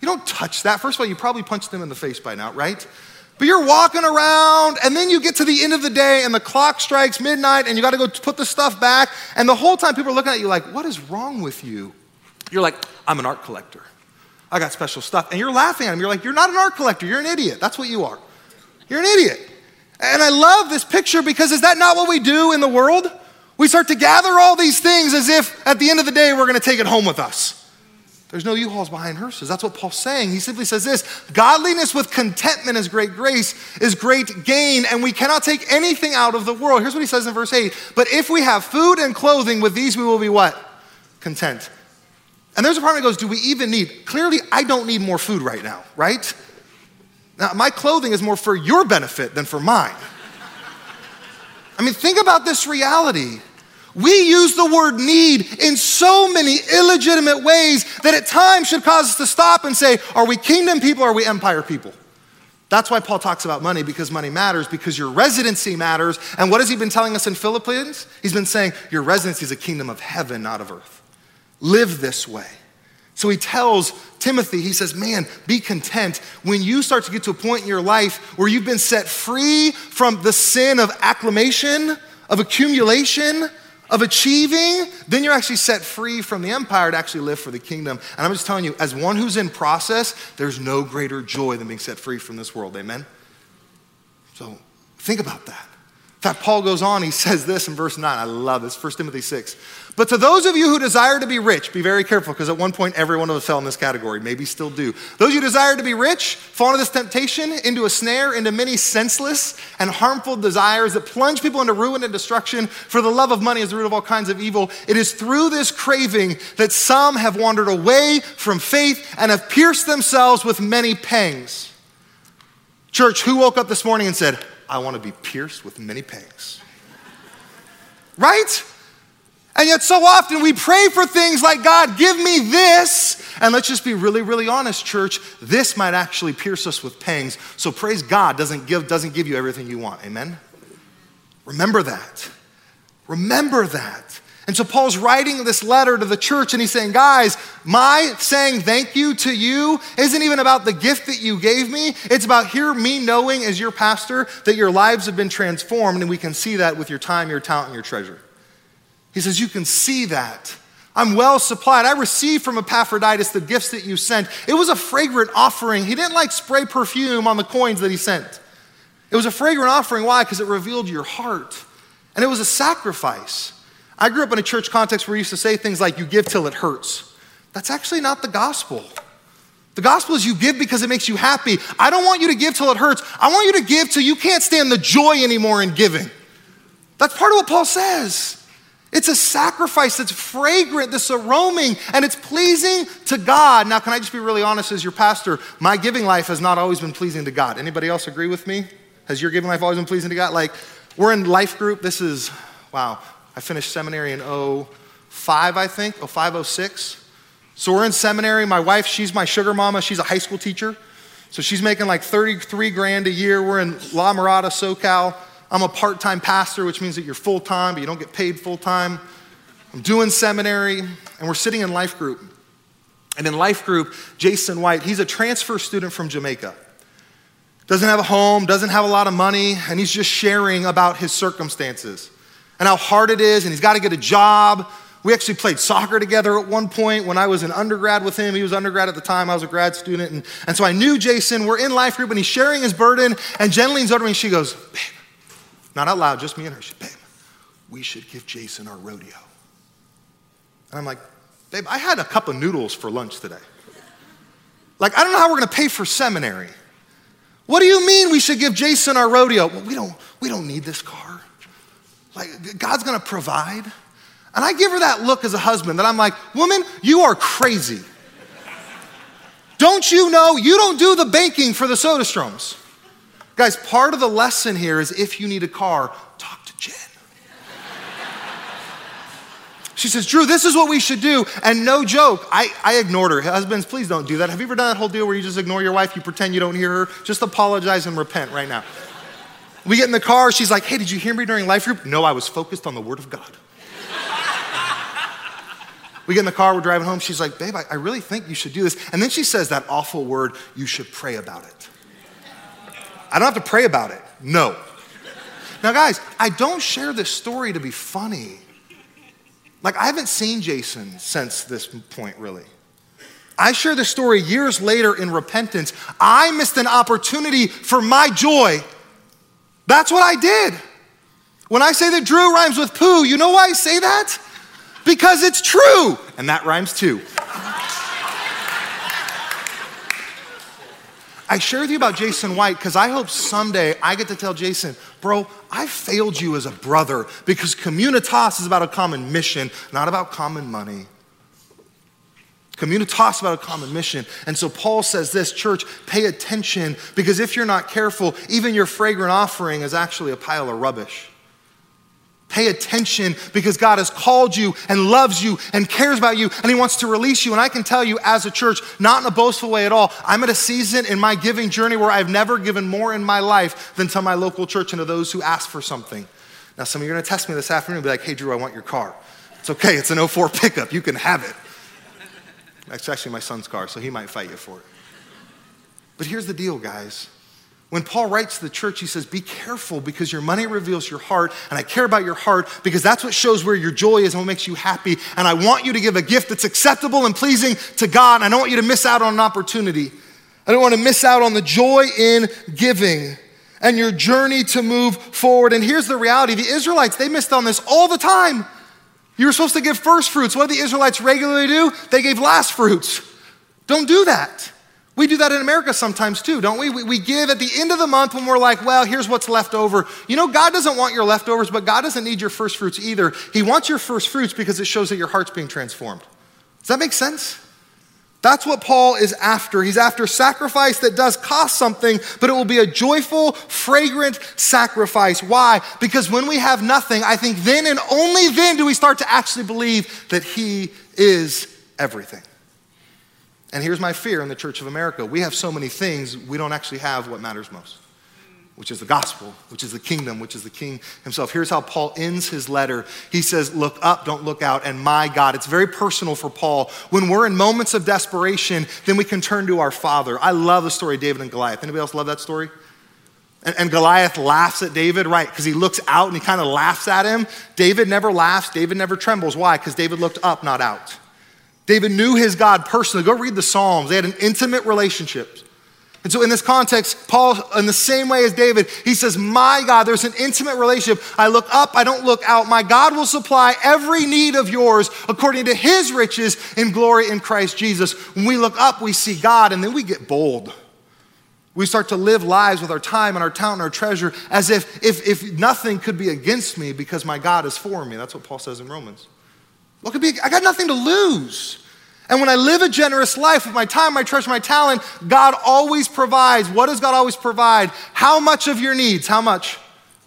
You don't touch that. First of all, you probably punched them in the face by now, right? But you're walking around, and then you get to the end of the day, and the clock strikes midnight, and you gotta go put the stuff back, and the whole time people are looking at you like, what is wrong with you? You're like, I'm an art collector. I got special stuff. And you're laughing at them. You're like, you're not an art collector, you're an idiot. That's what you are. You're an idiot. And I love this picture because is that not what we do in the world? We start to gather all these things as if at the end of the day, we're gonna take it home with us. There's no U-Hauls behind hearses. That's what Paul's saying. He simply says this, godliness with contentment is great grace, is great gain, and we cannot take anything out of the world. Here's what he says in verse 8, but if we have food and clothing, with these we will be what? Content. And there's a part that goes, do we even need? Clearly, I don't need more food right now, right? Now, my clothing is more for your benefit than for mine. I mean, think about this reality. We use the word need in so many illegitimate ways that at times should cause us to stop and say, are we kingdom people or are we empire people? That's why Paul talks about money, because money matters, because your residency matters. And what has he been telling us in Philippians? He's been saying, your residency is a kingdom of heaven, not of earth. Live this way. So he tells Timothy, he says, man, be content when you start to get to a point in your life where you've been set free from the sin of acclamation, of accumulation, of achieving, then you're actually set free from the empire to actually live for the kingdom. And I'm just telling you, as one who's in process, there's no greater joy than being set free from this world, amen? So Think about that. In fact, Paul goes on, he says this in verse 9. I love this, 1 Timothy 6. But to those of you who desire to be rich, be very careful, because at one point every one of us fell in this category, maybe still do. Those who desire to be rich fall into this temptation, into a snare, into many senseless and harmful desires that plunge people into ruin and destruction, for the love of money is the root of all kinds of evil. It is through this craving that some have wandered away from faith and have pierced themselves with many pangs. Church, who woke up this morning and said, I want to be pierced with many pangs? Right? And yet so often we pray for things like, God, give me this. And let's just be really, really honest, church. This might actually pierce us with pangs. So praise God doesn't give you everything you want. Amen? Remember that. Remember that. And so Paul's writing this letter to the church and he's saying, guys, my saying thank you to you isn't even about the gift that you gave me. It's about here me knowing as your pastor that your lives have been transformed, and we can see that with your time, your talent, and your treasure. He says, you can see that. I'm well supplied. I received from Epaphroditus the gifts that you sent. It was a fragrant offering. He didn't like spray perfume on the coins that he sent. It was a fragrant offering. Why? Because it revealed your heart. And it was a sacrifice. I grew up in a church context where we used to say things like, you give till it hurts. That's actually not the gospel. The gospel is you give because it makes you happy. I don't want you to give till it hurts. I want you to give till you can't stand the joy anymore in giving. That's part of what Paul says. It's a sacrifice that's fragrant, that's aroming, and it's pleasing to God. Now, can I just be really honest as your pastor? My giving life has not always been pleasing to God. Anybody else agree with me? Has your giving life always been pleasing to God? Like, we're in life group. This is, wow, I finished seminary in 05, I think, 05, 06. So we're in seminary. My wife, she's my sugar mama. She's a high school teacher. So she's making like 33 grand a year. We're in La Mirada, SoCal. I'm a part-time pastor, which means that you're full-time, but you don't get paid full-time. I'm doing seminary, and we're sitting in life group. And in life group, Jason White, he's a transfer student from Jamaica. Doesn't have a home, doesn't have a lot of money, and he's just sharing about his circumstances and how hard it is, and he's got to get a job. We actually played soccer together at one point when I was an undergrad with him. He was undergrad at the time. I was a grad student. And so I knew Jason. We're in life group, and he's sharing his burden, and Jenilene's over me, and she goes, babe. Not out loud, just me and her. She said, babe, we should give Jason our rodeo. And I'm like, babe, I had a cup of noodles for lunch today. Like, I don't know how we're going to pay for seminary. What do you mean we should give Jason our rodeo? Well, we don't need this car. Like, God's going to provide. And I give her that look as a husband that I'm like, woman, you are crazy. Don't you know you don't do the baking for the Soda Stroms? Guys, part of the lesson here is if you need a car, talk to Jen. She says, Drew, this is what we should do. And no joke, I ignored her. Husbands, please don't do that. Have you ever done that whole deal where you just ignore your wife, you pretend you don't hear her? Just apologize and repent right now. We get in the car, she's like, hey, did you hear me during life group? No, I was focused on the word of God. We get in the car, we're driving home. She's like, babe, I really think you should do this. And then she says that awful word, you should pray about it. I don't have to pray about it. No. Now, guys, I don't share this story to be funny. Like, I haven't seen Jason since this point, really. I share this story years later in repentance. I missed an opportunity for my joy. That's what I did. When I say that Drew rhymes with poo, you know why I say that? Because it's true. And that rhymes too. I share with you about Jason White because I hope someday I get to tell Jason, bro, I failed you as a brother because communitas is about a common mission, not about common money. Communitas is about a common mission. And so Paul says this, church, pay attention because if you're not careful, even your fragrant offering is actually a pile of rubbish. Pay attention because God has called you and loves you and cares about you and he wants to release you. And I can tell you as a church, not in a boastful way at all, I'm at a season in my giving journey where I've never given more in my life than to my local church and to those who ask for something. Now, some of you are going to test me this afternoon and be like, hey, Drew, I want your car. It's okay. It's an 04 pickup. You can have it. It's actually my son's car, so he might fight you for it. But here's the deal, guys. When Paul writes to the church, he says, be careful because your money reveals your heart, and I care about your heart because that's what shows where your joy is and what makes you happy, and I want you to give a gift that's acceptable and pleasing to God, and I don't want you to miss out on an opportunity. I don't want to miss out on the joy in giving. and your journey to move forward. And here's the reality. The Israelites, they missed on this all the time. You were supposed to give first fruits. What do the Israelites regularly do? They gave last fruits. Don't do that. We do that in America sometimes too, don't we? We give at the end of the month when we're like, well, here's what's left over. You know, God doesn't want your leftovers, but God doesn't need your first fruits either. He wants your first fruits because it shows that your heart's being transformed. Does that make sense? That's what Paul is after. He's after sacrifice that does cost something, but it will be a joyful, fragrant sacrifice. Why? Because when we have nothing, I think then and only then do we start to actually believe that he is everything. And here's my fear in the Church of America. We have so many things, we don't actually have what matters most, which is the gospel, which is the kingdom, which is the king himself. Here's how Paul ends his letter. He says, look up, don't look out, and my God. It's very personal for Paul. When we're in moments of desperation, then we can turn to our Father. I love the story of David and Goliath. Anybody else love that story? And Goliath laughs at David, right? Because he looks out and he kind of laughs at him. David never laughs. David never trembles. Why? Because David looked up, not out. David knew his God personally. Go read the Psalms. They had an intimate relationship. And so in this context, Paul, in the same way as David, he says, my God, there's an intimate relationship. I look up, I don't look out. My God will supply every need of yours according to his riches in glory in Christ Jesus. When we look up, we see God, and then we get bold. We start to live lives with our time and our talent and our treasure as if nothing could be against me because my God is for me. That's what Paul says in Romans. What could be? I got nothing to lose. And when I live a generous life with my time, my treasure, my talent, God always provides. What does God always provide? How much of your needs? How much?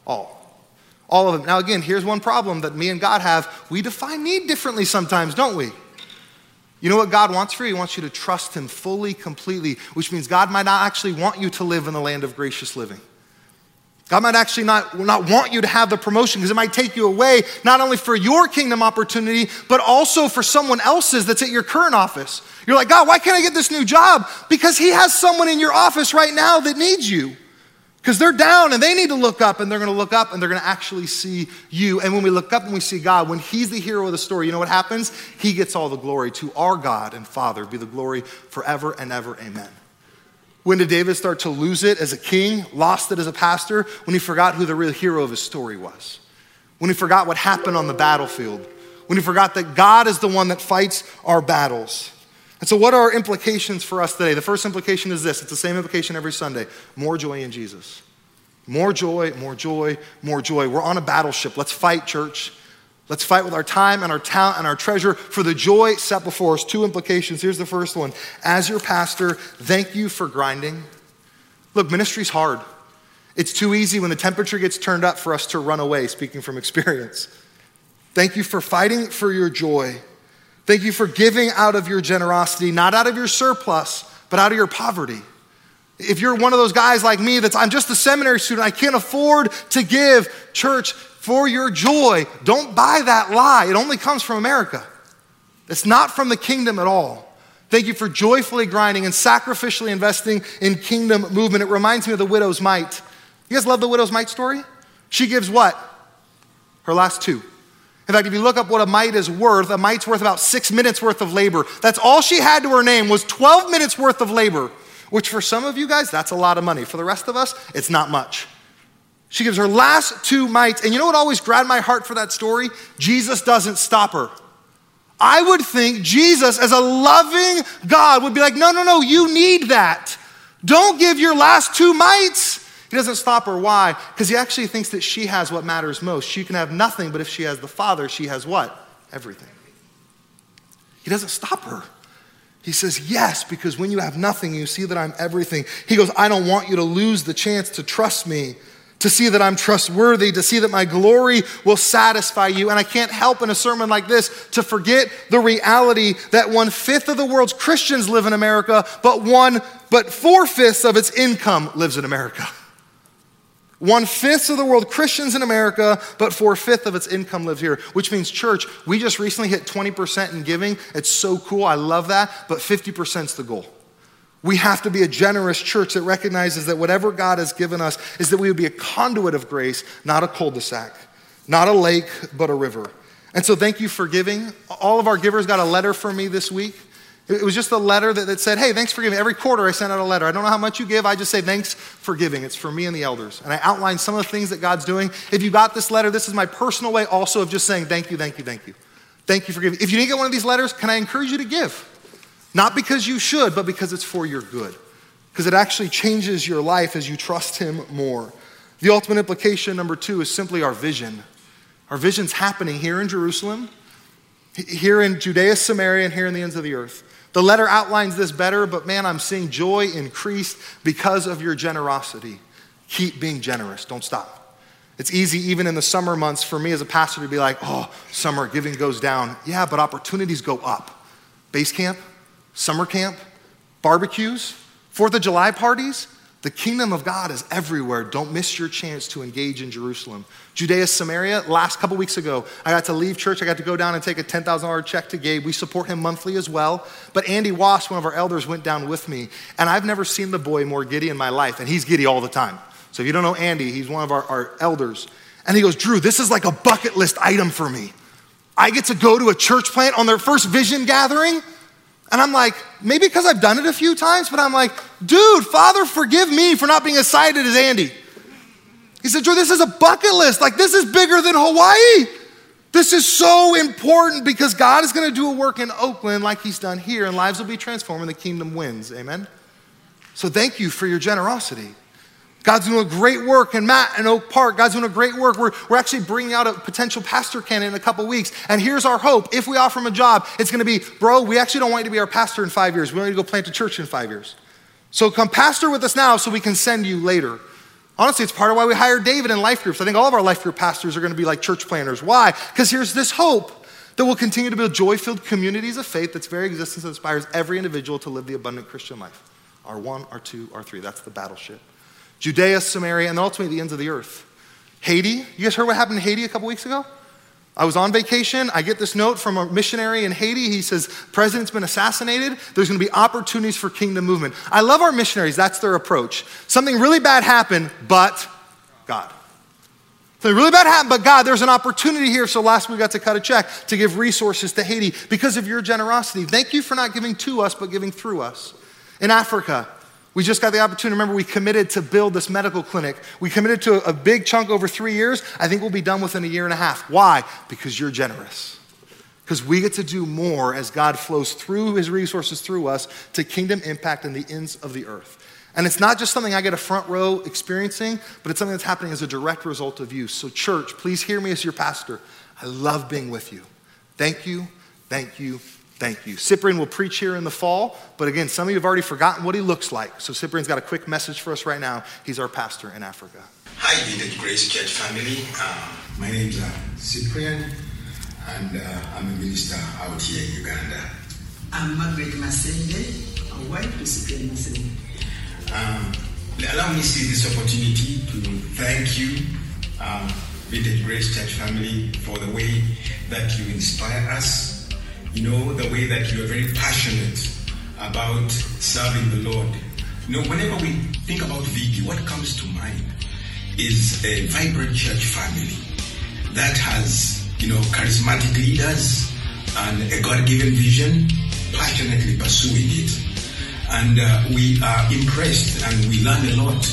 All. All of them. Now again, here's one problem that me and God have. We define need differently sometimes, don't we? You know what God wants for you? He wants you to trust him fully, completely, which means God might not actually want you to live in the land of gracious living. God might actually not want you to have the promotion because it might take you away, not only for your kingdom opportunity, but also for someone else's that's at your current office. You're like, God, why can't I get this new job? Because he has someone in your office right now that needs you. Because they're down and they need to look up, and they're going to look up and they're going to actually see you. And when we look up and we see God, when he's the hero of the story, you know what happens? He gets all the glory. To our God and Father be the glory forever and ever. Amen. When did David start to lose it as a king, lost it as a pastor? When he forgot who the real hero of his story was. When he forgot what happened on the battlefield. When he forgot that God is the one that fights our battles. And so what are our implications for us today? The first implication is this. It's the same implication every Sunday. More joy in Jesus. More joy, more joy, more joy. We're on a battleship. Let's fight, church. Let's fight with our time and our talent and our treasure for the joy set before us. Two implications. Here's the first one. As your pastor, thank you for grinding. Look, ministry's hard. It's too easy when the temperature gets turned up for us to run away, speaking from experience. Thank you for fighting for your joy. Thank you for giving out of your generosity, not out of your surplus, but out of your poverty. If you're one of those guys like me I'm just a seminary student, I can't afford to give, church, for your joy, don't buy that lie. It only comes from America. It's not from the kingdom at all. Thank you for joyfully grinding and sacrificially investing in kingdom movement. It reminds me of the widow's mite. You guys love the widow's mite story? She gives what? Her last two. In fact, if you look up what a mite is worth, a mite's worth about 6 minutes worth of labor. That's all she had to her name was 12 minutes worth of labor, which for some of you guys, that's a lot of money. For the rest of us, it's not much. She gives her last two mites. And you know what always grabbed my heart for that story? Jesus doesn't stop her. I would think Jesus, as a loving God, would be like, no, you need that. Don't give your last two mites. He doesn't stop her. Why? Because he actually thinks that she has what matters most. She can have nothing, but if she has the Father, she has what? Everything. He doesn't stop her. He says, yes, because when you have nothing, you see that I'm everything. He goes, I don't want you to lose the chance to trust me, to see that I'm trustworthy, to see that my glory will satisfy you. And I can't help in a sermon like this to forget the reality that 1/5 of the world's Christians live in America, but 4/5 of its income lives in America. 1/5 of the world Christians in America, but 4/5 of its income live here, which means, church, we just recently hit 20% in giving. It's so cool. I love that. But 50% is the goal. We have to be a generous church that recognizes that whatever God has given us is that we would be a conduit of grace, not a cul-de-sac, not a lake, but a river. And so thank you for giving. All of our givers got a letter from me this week. It was just a letter that said, hey, thanks for giving. Every quarter I sent out a letter. I don't know how much you give. I just say, thanks for giving. It's for me and the elders. And I outlined some of the things that God's doing. If you got this letter, this is my personal way also of just saying, thank you, thank you, thank you. Thank you for giving. If you didn't get one of these letters, can I encourage you to give? Not because you should, but because it's for your good. Because it actually changes your life as you trust him more. The ultimate implication, number two, is simply our vision. Our vision's happening here in Jerusalem, here in Judea, Samaria, and here in the ends of the earth. The letter outlines this better, but man, I'm seeing joy increased because of your generosity. Keep being generous. Don't stop. It's easy even in the summer months for me as a pastor to be like, oh, summer giving goes down. Yeah, but opportunities go up. Base camp, summer camp, barbecues, 4th of July parties. The kingdom of God is everywhere. Don't miss your chance to engage in Jerusalem. Judea, Samaria, last couple weeks ago, I got to leave church. I got to go down and take a $10,000 check to Gabe. We support him monthly as well. But Andy Wass, one of our elders, went down with me. And I've never seen the boy more giddy in my life. And he's giddy all the time. So if you don't know Andy, he's one of our elders. And he goes, Drew, this is like a bucket list item for me. I get to go to a church plant on their first vision gathering. And I'm like, maybe because I've done it a few times, but I'm like, dude, Father, forgive me for not being as excited as Andy. He said, Drew, this is a bucket list. Like, this is bigger than Hawaii. This is so important because God is going to do a work in Oakland like he's done here, and lives will be transformed and the kingdom wins. Amen? So thank you for your generosity. God's doing a great work in Matt and Oak Park. God's doing a great work. We're actually bringing out a potential pastor candidate in a couple weeks. And here's our hope. If we offer him a job, it's going to be, bro, we actually don't want you to be our pastor in 5 years. We want you to go plant a church in 5 years. So come pastor with us now so we can send you later. Honestly, it's part of why we hired David in life groups. I think all of our life group pastors are going to be like church planters. Why? Because here's this hope that we'll continue to build joy-filled communities of faith that's very existence inspires every individual to live the abundant Christian life. R1, R2, R3. That's the battleship. Judea, Samaria, and ultimately the ends of the earth. Haiti, you guys heard what happened in Haiti a couple weeks ago? I was on vacation, I get this note from a missionary in Haiti. He says, president's been assassinated. There's gonna be opportunities for kingdom movement. I love our missionaries, that's their approach. Something really bad happened, but God. Something really bad happened, but God, there's an opportunity here. So last week we got to cut a check to give resources to Haiti because of your generosity. Thank you for not giving to us, but giving through us. In Africa, we just got the opportunity. Remember, we committed to build this medical clinic. We committed to a big chunk over 3 years. I think we'll be done within a year and a half. Why? Because you're generous. Because we get to do more as God flows through his resources through us to kingdom impact in the ends of the earth. And it's not just something I get a front row experiencing, but it's something that's happening as a direct result of you. So church, please hear me as your pastor. I love being with you. Thank you, thank you. Thank you. Cyprian will preach here in the fall, but again, some of you have already forgotten what he looks like. So Cyprian's got a quick message for us right now. He's our pastor in Africa. Hi, Vineyard Grace Church family. My name is Cyprian, and I'm a minister out here in Uganda. I'm Margaret Masende, a wife to Cyprian Masende. Allow me to see this opportunity to thank you, Vineyard Grace Church family, for the way that you inspire us. You know, the way that you are very passionate about serving the Lord. You know, whenever we think about Vigi, what comes to mind is a vibrant church family that has, you know, charismatic leaders and a God-given vision, passionately pursuing it. And we are impressed and we learn a lot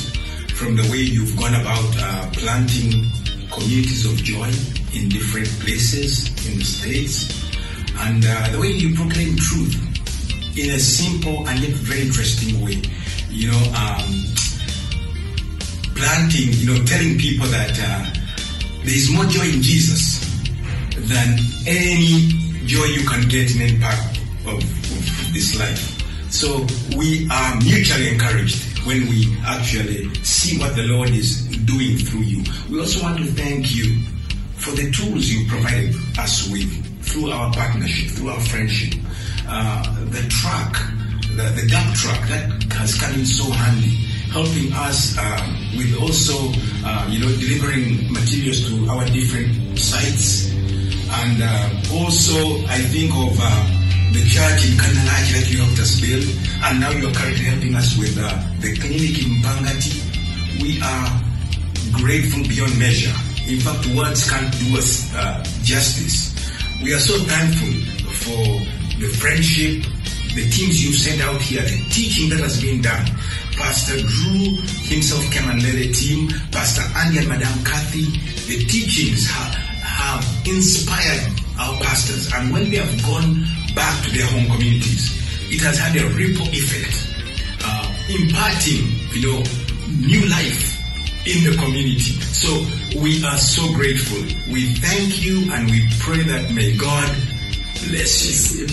from the way you've gone about planting communities of joy in different places in the States. And the way you proclaim truth in a simple and yet very interesting way, you know, planting, you know, telling people that there is more joy in Jesus than any joy you can get in any part of this life. So we are mutually encouraged when we actually see what the Lord is doing through you. We also want to thank you for the tools you provided us with. Through our partnership, through our friendship, the track, the gap track that has come in so handy, helping us with also, you know, delivering materials to our different sites. And also, I think of the church in Kanalaki that you helped us build, and now you are currently helping us with the clinic in Bangati. We are grateful beyond measure. In fact, words can't do us justice. We are so thankful for the friendship, the teams you've sent out here, the teaching that has been done. Pastor Drew himself came and led a team. Pastor Andy and Madam Kathy, the teachings have inspired our pastors. And when they have gone back to their home communities, it has had a ripple effect, imparting, new life in the community. So we are so grateful. We thank you and we pray that may God bless you.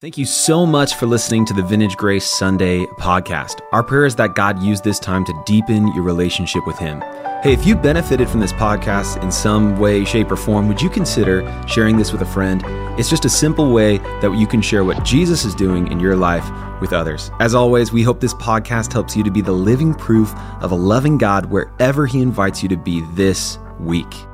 Thank you so much for listening to the Vintage Grace Sunday podcast. Our prayer is that God used this time to deepen your relationship with Him. Hey, if you benefited from this podcast in some way, shape, or form, would you consider sharing this with a friend? It's just a simple way that you can share what Jesus is doing in your life with others. As always, we hope this podcast helps you to be the living proof of a loving God wherever He invites you to be this week.